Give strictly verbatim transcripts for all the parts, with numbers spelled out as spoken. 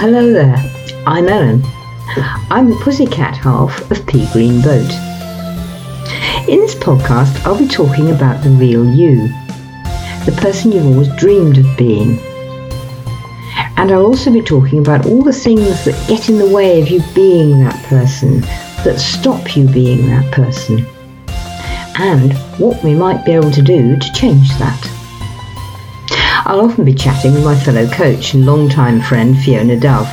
hello there. I'm Ellen. I'm the pussycat half of Pea Green Boat. In this podcast, I'll be talking about the real you, the person you've always dreamed of being. And I'll also be talking about all the things that get in the way of you being that person, that stop you being that person, and what we might be able to do to change that. I'll often be chatting with my fellow coach and longtime friend Fiona Dove.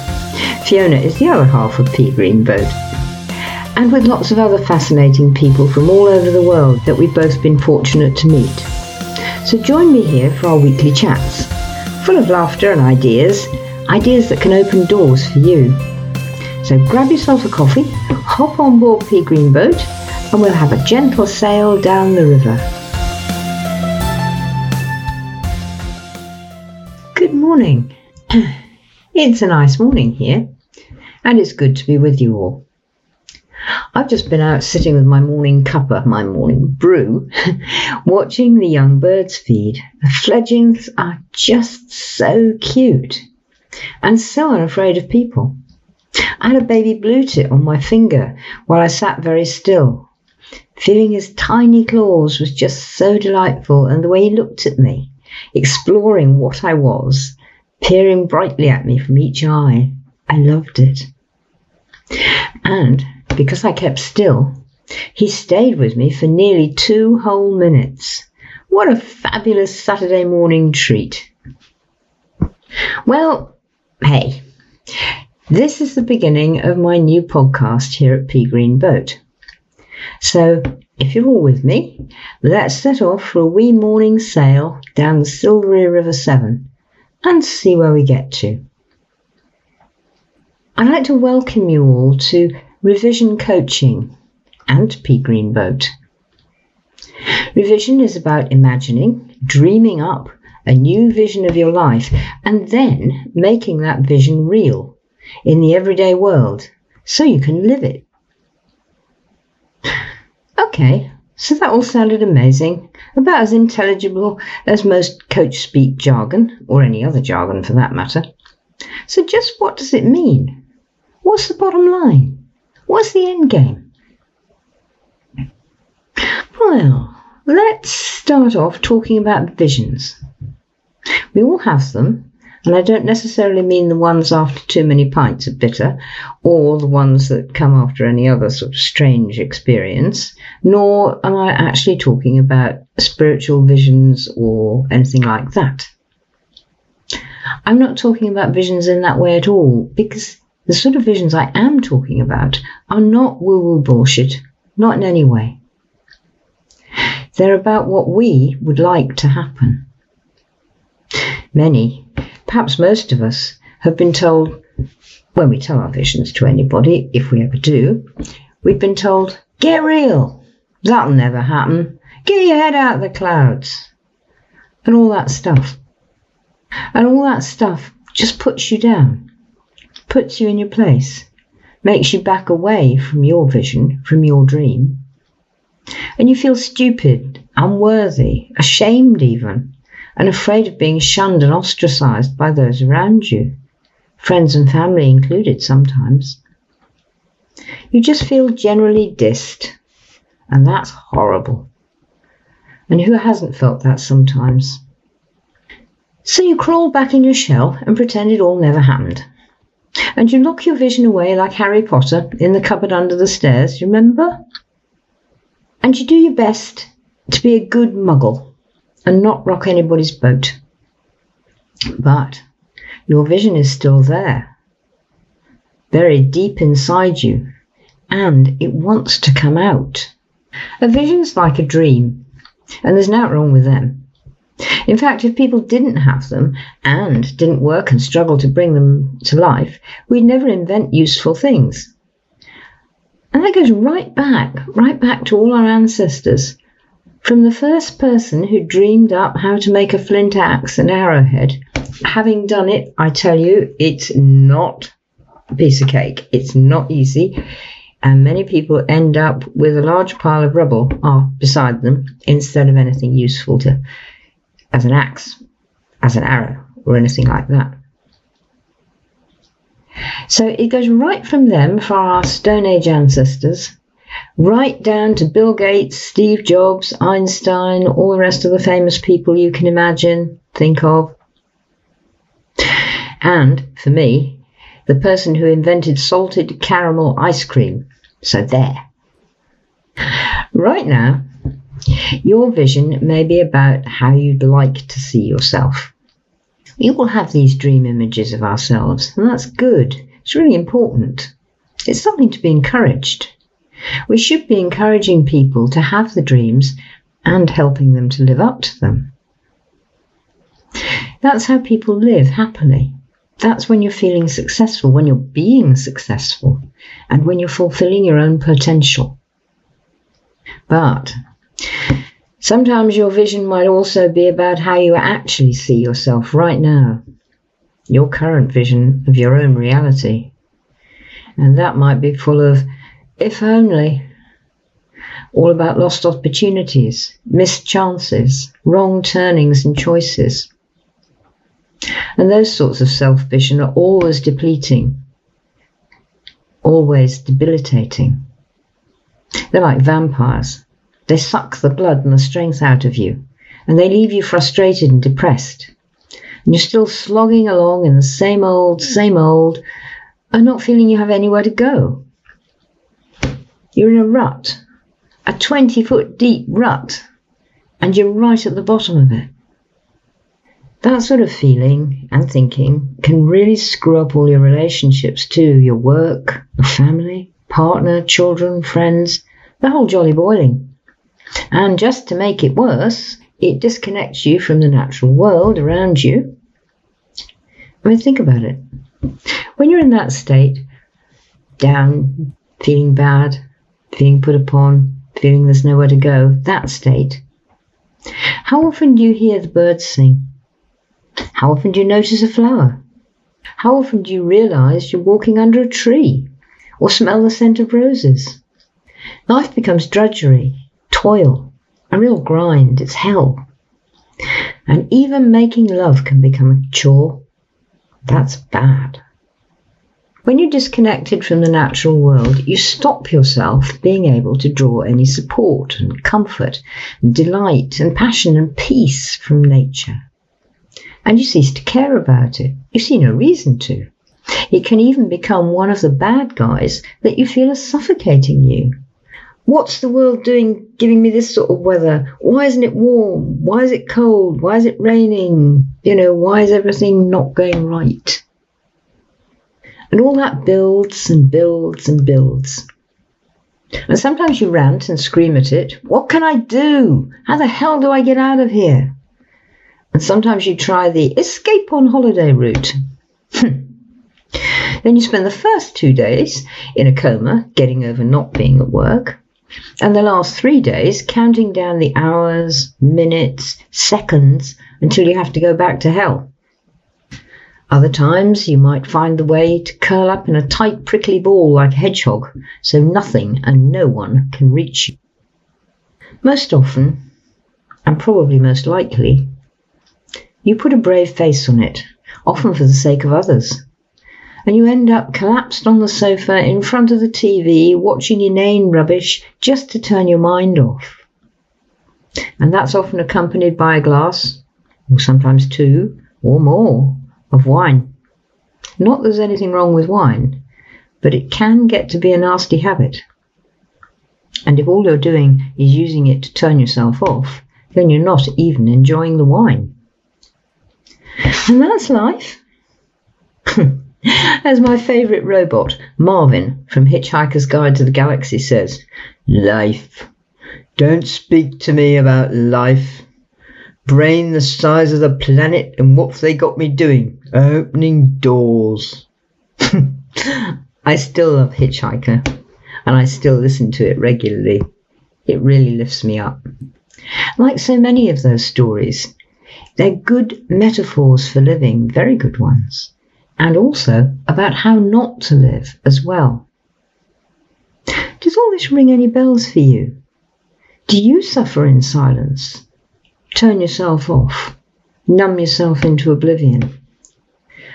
Fiona is the other half of Pea Green Boat, and with lots of other fascinating people from all over the world that we've both been fortunate to meet. So join me here for our weekly chats, full of laughter and ideas, ideas that can open doors for you. So grab yourself a coffee, hop on board Pea Green Boat, and we'll have a gentle sail down the river. Morning. It's a nice morning here, and it's good to be with you all. I've just been out sitting with my morning cuppa, my morning brew, watching the young birds feed. The fledglings are just so cute and so unafraid of people. I had a baby blue tit on my finger while I sat very still. Feeling his tiny claws was just so delightful, and the way he looked at me, exploring what I was, peering brightly at me from each eye. I loved it. And because I kept still, he stayed with me for nearly two whole minutes. What a fabulous Saturday morning treat. Well, hey, this is the beginning of my new podcast here at Pea Green Boat. So if you're all with me, let's set off for a wee morning sail down the Silvery River Severn and see where we get to. I'd like to welcome you all to Revision Coaching and Pea Green Boat. Revision is about imagining, dreaming up a new vision of your life and then making that vision real in the everyday world so you can live it. Okay, so that all sounded amazing, about as intelligible as most coach speak jargon, or any other jargon for that matter. So just what does it mean? What's the bottom line? What's the end game? Well, let's start off talking about visions. We all have them, and I don't necessarily mean the ones after too many pints of bitter, or the ones that come after any other sort of strange experience, nor am I actually talking about spiritual visions or anything like that. I'm not talking about visions in that way at all, because the sort of visions I am talking about are not woo-woo bullshit, not in any way. They're about what we would like to happen. Many, perhaps most of us, have been told, when we tell our visions to anybody, if we ever do, we've been told, get real, that'll never happen, get your head out of the clouds, and all that stuff. And all that stuff just puts you down, puts you in your place, makes you back away from your vision, from your dream, and you feel stupid, unworthy, ashamed even, and afraid of being shunned and ostracised by those around you, friends and family included sometimes. You just feel generally dissed, and that's horrible. And who hasn't felt that sometimes? So you crawl back in your shell and pretend it all never happened. And you lock your vision away like Harry Potter in the cupboard under the stairs, remember? And you do your best to be a good muggle and not rock anybody's boat. But your vision is still there, buried deep inside you, and it wants to come out. A vision's like a dream, and there's nothing wrong with them. In fact, if people didn't have them and didn't work and struggle to bring them to life, we'd never invent useful things. And that goes right back, right back to all our ancestors. From the first person who dreamed up how to make a flint axe and arrowhead, having done it, I tell you, it's not a piece of cake. It's not easy. And many people end up with a large pile of rubble beside them instead of anything useful to, as an axe, as an arrow, or anything like that. So it goes right from them, for our Stone Age ancestors, right down to Bill Gates, Steve Jobs, Einstein, all the rest of the famous people you can imagine, think of. And, for me, the person who invented salted caramel ice cream. So there. Right now, your vision may be about how you'd like to see yourself. We all have these dream images of ourselves, and that's good. It's really important. It's something to be encouraged. We should be encouraging people to have the dreams and helping them to live up to them. That's how people live happily. That's when you're feeling successful, when you're being successful, and when you're fulfilling your own potential. But sometimes your vision might also be about how you actually see yourself right now, your current vision of your own reality. And that might be full of if only, all about lost opportunities, missed chances, wrong turnings and choices. And those sorts of self-vision are always depleting, always debilitating. They're like vampires. They suck the blood and the strength out of you, and they leave you frustrated and depressed. And you're still slogging along in the same old, same old, and not feeling you have anywhere to go. You're in a rut, a twenty-foot deep rut, and you're right at the bottom of it. That sort of feeling and thinking can really screw up all your relationships too, your work, your family, partner, children, friends, the whole jolly boiling. And just to make it worse, it disconnects you from the natural world around you. I mean, think about it. When you're in that state, down, feeling bad, feeling put upon, feeling there's nowhere to go, that state, how often do you hear the birds sing? How often do you notice a flower? How often do you realise you're walking under a tree or smell the scent of roses? Life becomes drudgery, toil, a real grind, it's hell. And even making love can become a chore. That's bad. When you're disconnected from the natural world, you stop yourself being able to draw any support and comfort and delight and passion and peace from nature. And you cease to care about it. You see no reason to. It can even become one of the bad guys that you feel is suffocating you. What's the world doing giving me this sort of weather? Why isn't it warm? Why is it cold? Why is it raining? You know, why is everything not going right? And all that builds and builds and builds. And sometimes you rant and scream at it. What can I do? How the hell do I get out of here? And sometimes you try the escape on holiday route. Then you spend the first two days in a coma, getting over not being at work, and the last three days counting down the hours, minutes, seconds, until you have to go back to hell. Other times you might find the way to curl up in a tight, prickly ball like a hedgehog, so nothing and no one can reach you. Most often, and probably most likely, you put a brave face on it, often for the sake of others, and you end up collapsed on the sofa in front of the T V, watching inane rubbish just to turn your mind off. And that's often accompanied by a glass, or sometimes two, or more, of wine. Not that there's anything wrong with wine, but it can get to be a nasty habit. And if all you're doing is using it to turn yourself off, then you're not even enjoying the wine. And that's life. As my favourite robot, Marvin, from Hitchhiker's Guide to the Galaxy says, life. Don't speak to me about life. Brain the size of the planet and what they got me doing? Opening doors. I still love Hitchhiker, and I still listen to it regularly. It really lifts me up. Like so many of those stories, they're good metaphors for living, very good ones, and also about how not to live as well. Does all this ring any bells for you? Do you suffer in silence? Turn yourself off? Numb yourself into oblivion?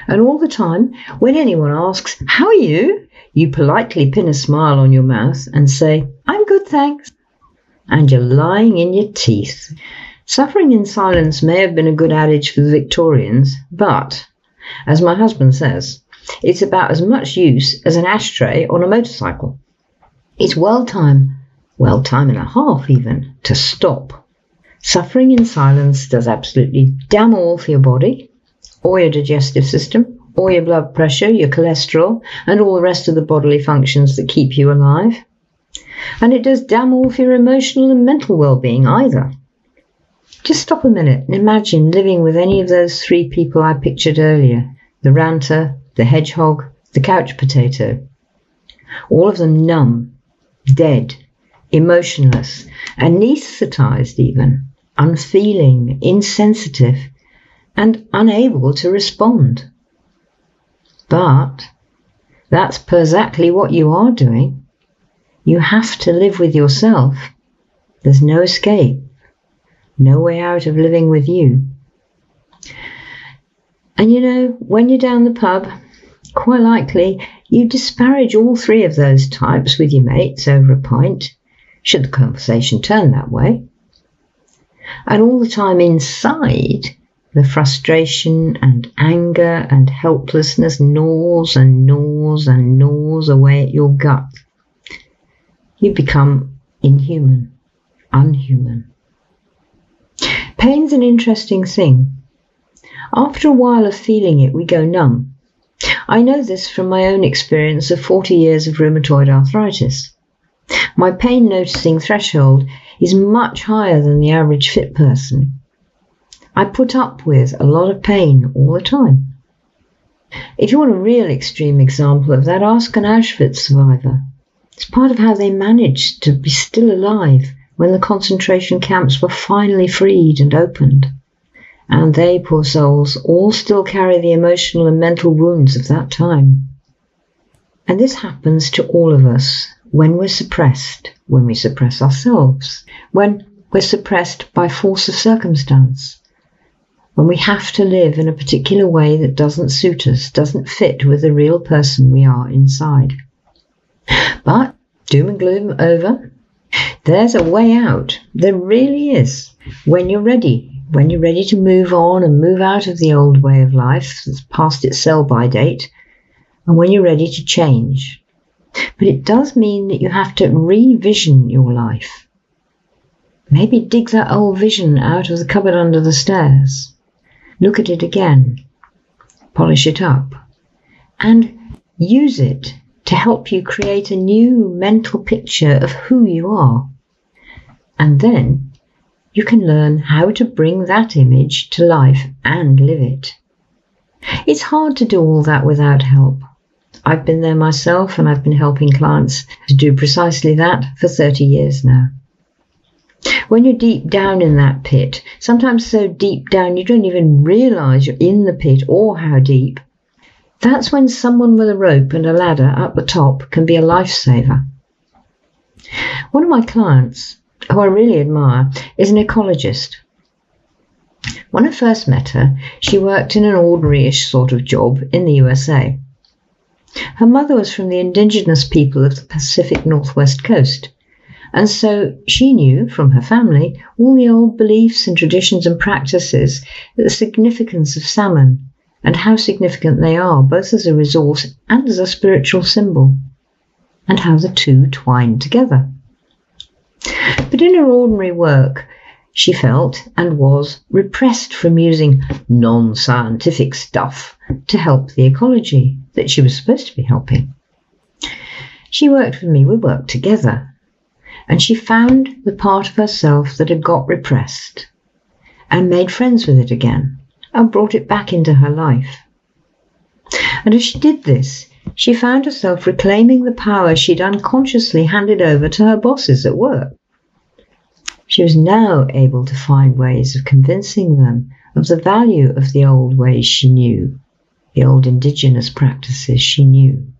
And all the time, when anyone asks, how are you? You politely pin a smile on your mouth and say, I'm good, thanks. And you're lying in your teeth. Suffering in silence may have been a good adage for the Victorians, but, as my husband says, it's about as much use as an ashtray on a motorcycle. It's well time, well time and a half even, to stop. Suffering in silence does absolutely damn all for your body, or your digestive system, or your blood pressure, your cholesterol, and all the rest of the bodily functions that keep you alive. And it does damn all for your emotional and mental well-being either. Just stop a minute and imagine living with any of those three people I pictured earlier, the ranter, the hedgehog, the couch potato. All of them numb, dead, emotionless, anaesthetised even, unfeeling, insensitive, and unable to respond. But that's exactly what you are doing. You have to live with yourself. There's no escape, no way out of living with you. And you know, when you're down the pub, quite likely you disparage all three of those types with your mates over a pint, should the conversation turn that way. And all the time inside, the frustration and anger and helplessness gnaws and gnaws and gnaws away at your gut. You become inhuman, unhuman. Pain's an interesting thing. After a while of feeling it, we go numb. I know this from my own experience of forty years of rheumatoid arthritis. My pain noticing threshold is much higher than the average fit person. I put up with a lot of pain all the time. If you want a real extreme example of that, ask an Auschwitz survivor. It's part of how they managed to be still alive when the concentration camps were finally freed and opened. And they, poor souls, all still carry the emotional and mental wounds of that time. And this happens to all of us when we're suppressed, when we suppress ourselves, when we're suppressed by force of circumstance. When we have to live in a particular way that doesn't suit us, doesn't fit with the real person we are inside. But doom and gloom over. There's a way out. There really is. When you're ready, when you're ready to move on and move out of the old way of life that's past its sell-by date, and when you're ready to change. But it does mean that you have to revision your life. Maybe dig that old vision out of the cupboard under the stairs. Look at it again, polish it up, and use it to help you create a new mental picture of who you are. And then you can learn how to bring that image to life and live it. It's hard to do all that without help. I've been there myself, and I've been helping clients to do precisely that for thirty years now. When you're deep down in that pit, sometimes so deep down you don't even realise you're in the pit or how deep, that's when someone with a rope and a ladder at the top can be a lifesaver. One of my clients, who I really admire, is an ecologist. When I first met her, she worked in an ordinary-ish sort of job in the U S A. Her mother was from the indigenous people of the Pacific Northwest Coast. And so she knew from her family all the old beliefs and traditions and practices, the significance of salmon and how significant they are, both as a resource and as a spiritual symbol, and how the two twine together. But in her ordinary work, she felt and was repressed from using non-scientific stuff to help the ecology that she was supposed to be helping. She worked with me, we worked together. And she found the part of herself that had got repressed and made friends with it again and brought it back into her life. And as she did this, she found herself reclaiming the power she'd unconsciously handed over to her bosses at work. She was now able to find ways of convincing them of the value of the old ways she knew, the old indigenous practices she knew.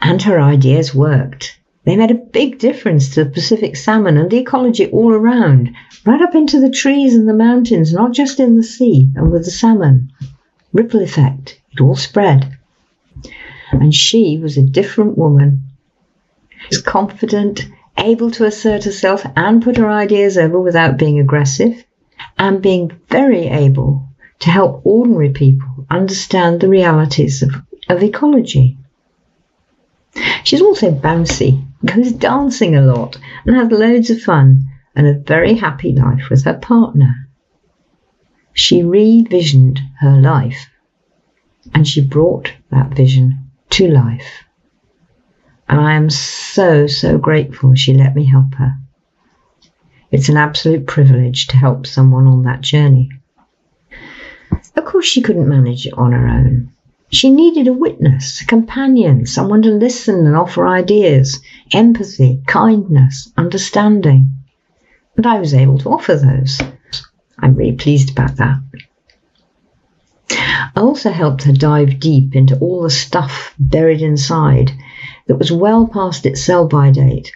And her ideas worked. They made a big difference to the Pacific salmon and the ecology all around, right up into the trees and the mountains, not just in the sea and with the salmon, Ripple effect. It all spread. And she was a different woman. She was confident, able to assert herself and put her ideas over without being aggressive, and being very able to help ordinary people understand the realities of, of ecology. She's also bouncy, goes dancing a lot, and has loads of fun and a very happy life with her partner. She revisioned her life, and she brought that vision to life. And I am so, so grateful she let me help her. It's an absolute privilege to help someone on that journey. Of course, she couldn't manage it on her own. She needed a witness, a companion, someone to listen and offer ideas, empathy, kindness, understanding. And I was able to offer those. I'm really pleased about that. I also helped her dive deep into all the stuff buried inside that was well past its sell-by date,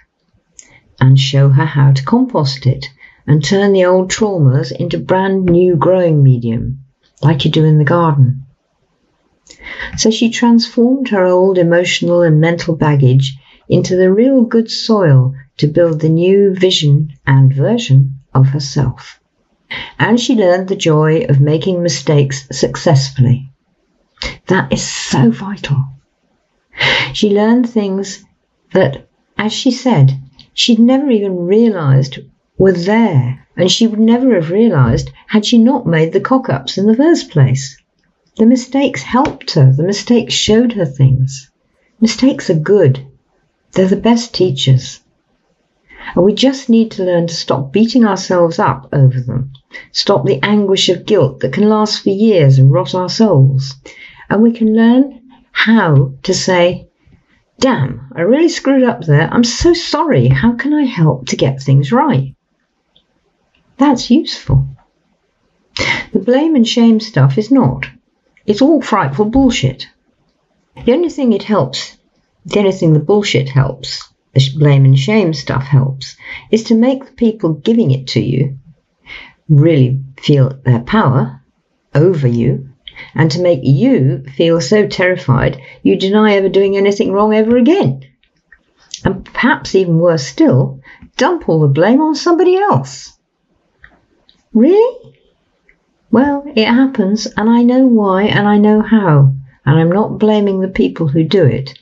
and show her how to compost it and turn the old traumas into brand new growing medium, like you do in the garden. So she transformed her old emotional and mental baggage into the real good soil to build the new vision and version of herself. And she learned the joy of making mistakes successfully. That is so vital. She learned things that, as she said, she'd never even realised were there, and she would never have realised had she not made the cock-ups in the first place. The mistakes helped her. The mistakes showed her things. Mistakes are good. They're the best teachers. And we just need to learn to stop beating ourselves up over them. Stop the anguish of guilt that can last for years and rot our souls. And we can learn how to say, damn, I really screwed up there. I'm so sorry. How can I help to get things right? That's useful. The blame and shame stuff is not. It's all frightful bullshit. The only thing it helps, the only thing the bullshit helps, the blame and shame stuff helps, is to make the people giving it to you really feel their power over you, and to make you feel so terrified you deny ever doing anything wrong ever again. And perhaps even worse still, dump all the blame on somebody else. Really? Well, it happens, and I know why, and I know how, and I'm not blaming the people who do it.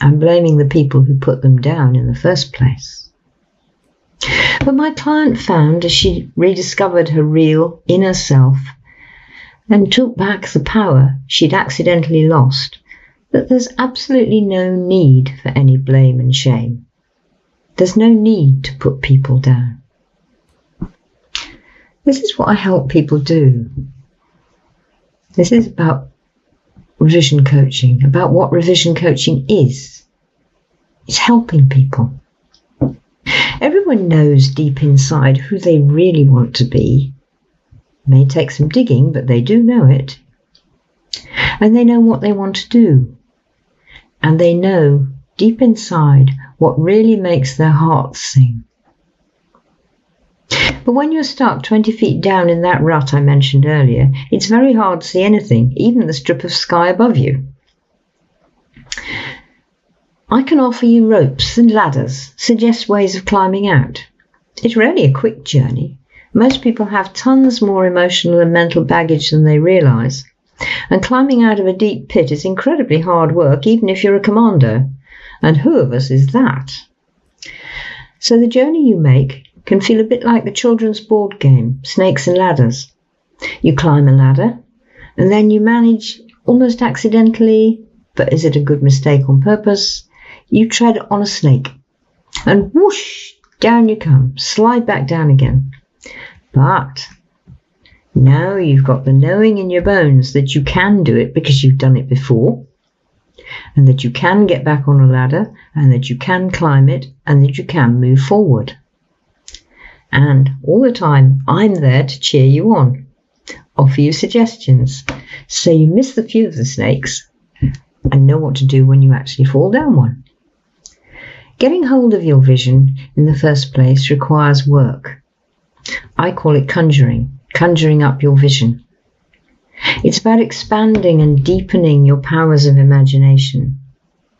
I'm blaming the people who put them down in the first place. But my client found, as she rediscovered her real inner self and took back the power she'd accidentally lost, that there's absolutely no need for any blame and shame. There's no need to put people down. This is what I help people do. This is about revision coaching, about what revision coaching is. It's helping people. Everyone knows deep inside who they really want to be. It may take some digging, but they do know it. And they know what they want to do. And they know deep inside what really makes their hearts sing. But when you're stuck twenty feet down in that rut I mentioned earlier, it's very hard to see anything, even the strip of sky above you. I can offer you ropes and ladders, suggest ways of climbing out. It's really a quick journey. Most people have tons more emotional and mental baggage than they realise. And climbing out of a deep pit is incredibly hard work, even if you're a commando. And who of us is that? So the journey you make can feel a bit like the children's board game, Snakes and Ladders. You climb a ladder, and then you manage, almost accidentally, but is it a good mistake on purpose? You tread on a snake, and whoosh, down you come, slide back down again. But now you've got the knowing in your bones that you can do it because you've done it before, and that you can get back on a ladder, and that you can climb it, and that you can move forward. And all the time, I'm there to cheer you on, offer you suggestions, so you miss the few of the snakes and know what to do when you actually fall down one. Getting hold of your vision in the first place requires work. I call it conjuring, conjuring up your vision. It's about expanding and deepening your powers of imagination.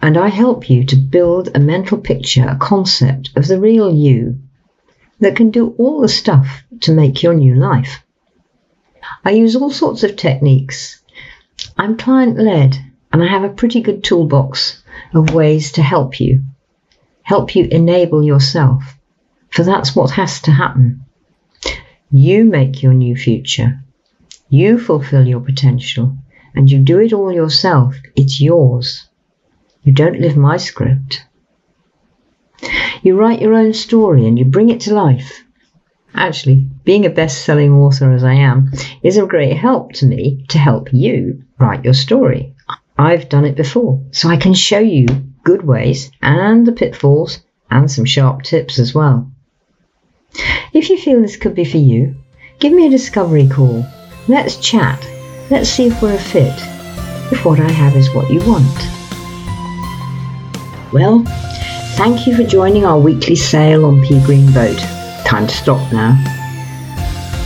And I help you to build a mental picture, a concept of the real you that can do all the stuff to make your new life. I use all sorts of techniques. I'm client-led, and I have a pretty good toolbox of ways to help you, help you enable yourself, for that's what has to happen. You make your new future. You fulfill your potential, and you do it all yourself. It's yours. You don't live my script. You write your own story and you bring it to life. Actually, being a best-selling author as I am is of great help to me to help you write your story. I've done it before, so I can show you good ways and the pitfalls and some sharp tips as well. If you feel this could be for you, give me a discovery call. Let's chat. Let's see if we're a fit, if what I have is what you want. Well, thank you for joining our weekly sale on Pea Green Boat. Time to stop now.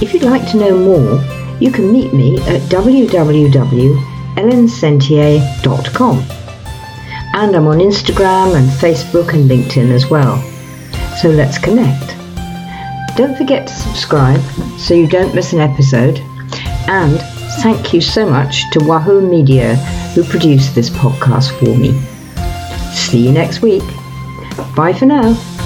If you'd like to know more, you can meet me at w w w dot ellen centier dot com. And I'm on Instagram and Facebook and LinkedIn as well. So let's connect. Don't forget to subscribe so you don't miss an episode. And thank you so much to Wahoo Media who produced this podcast for me. See you next week. Bye for now.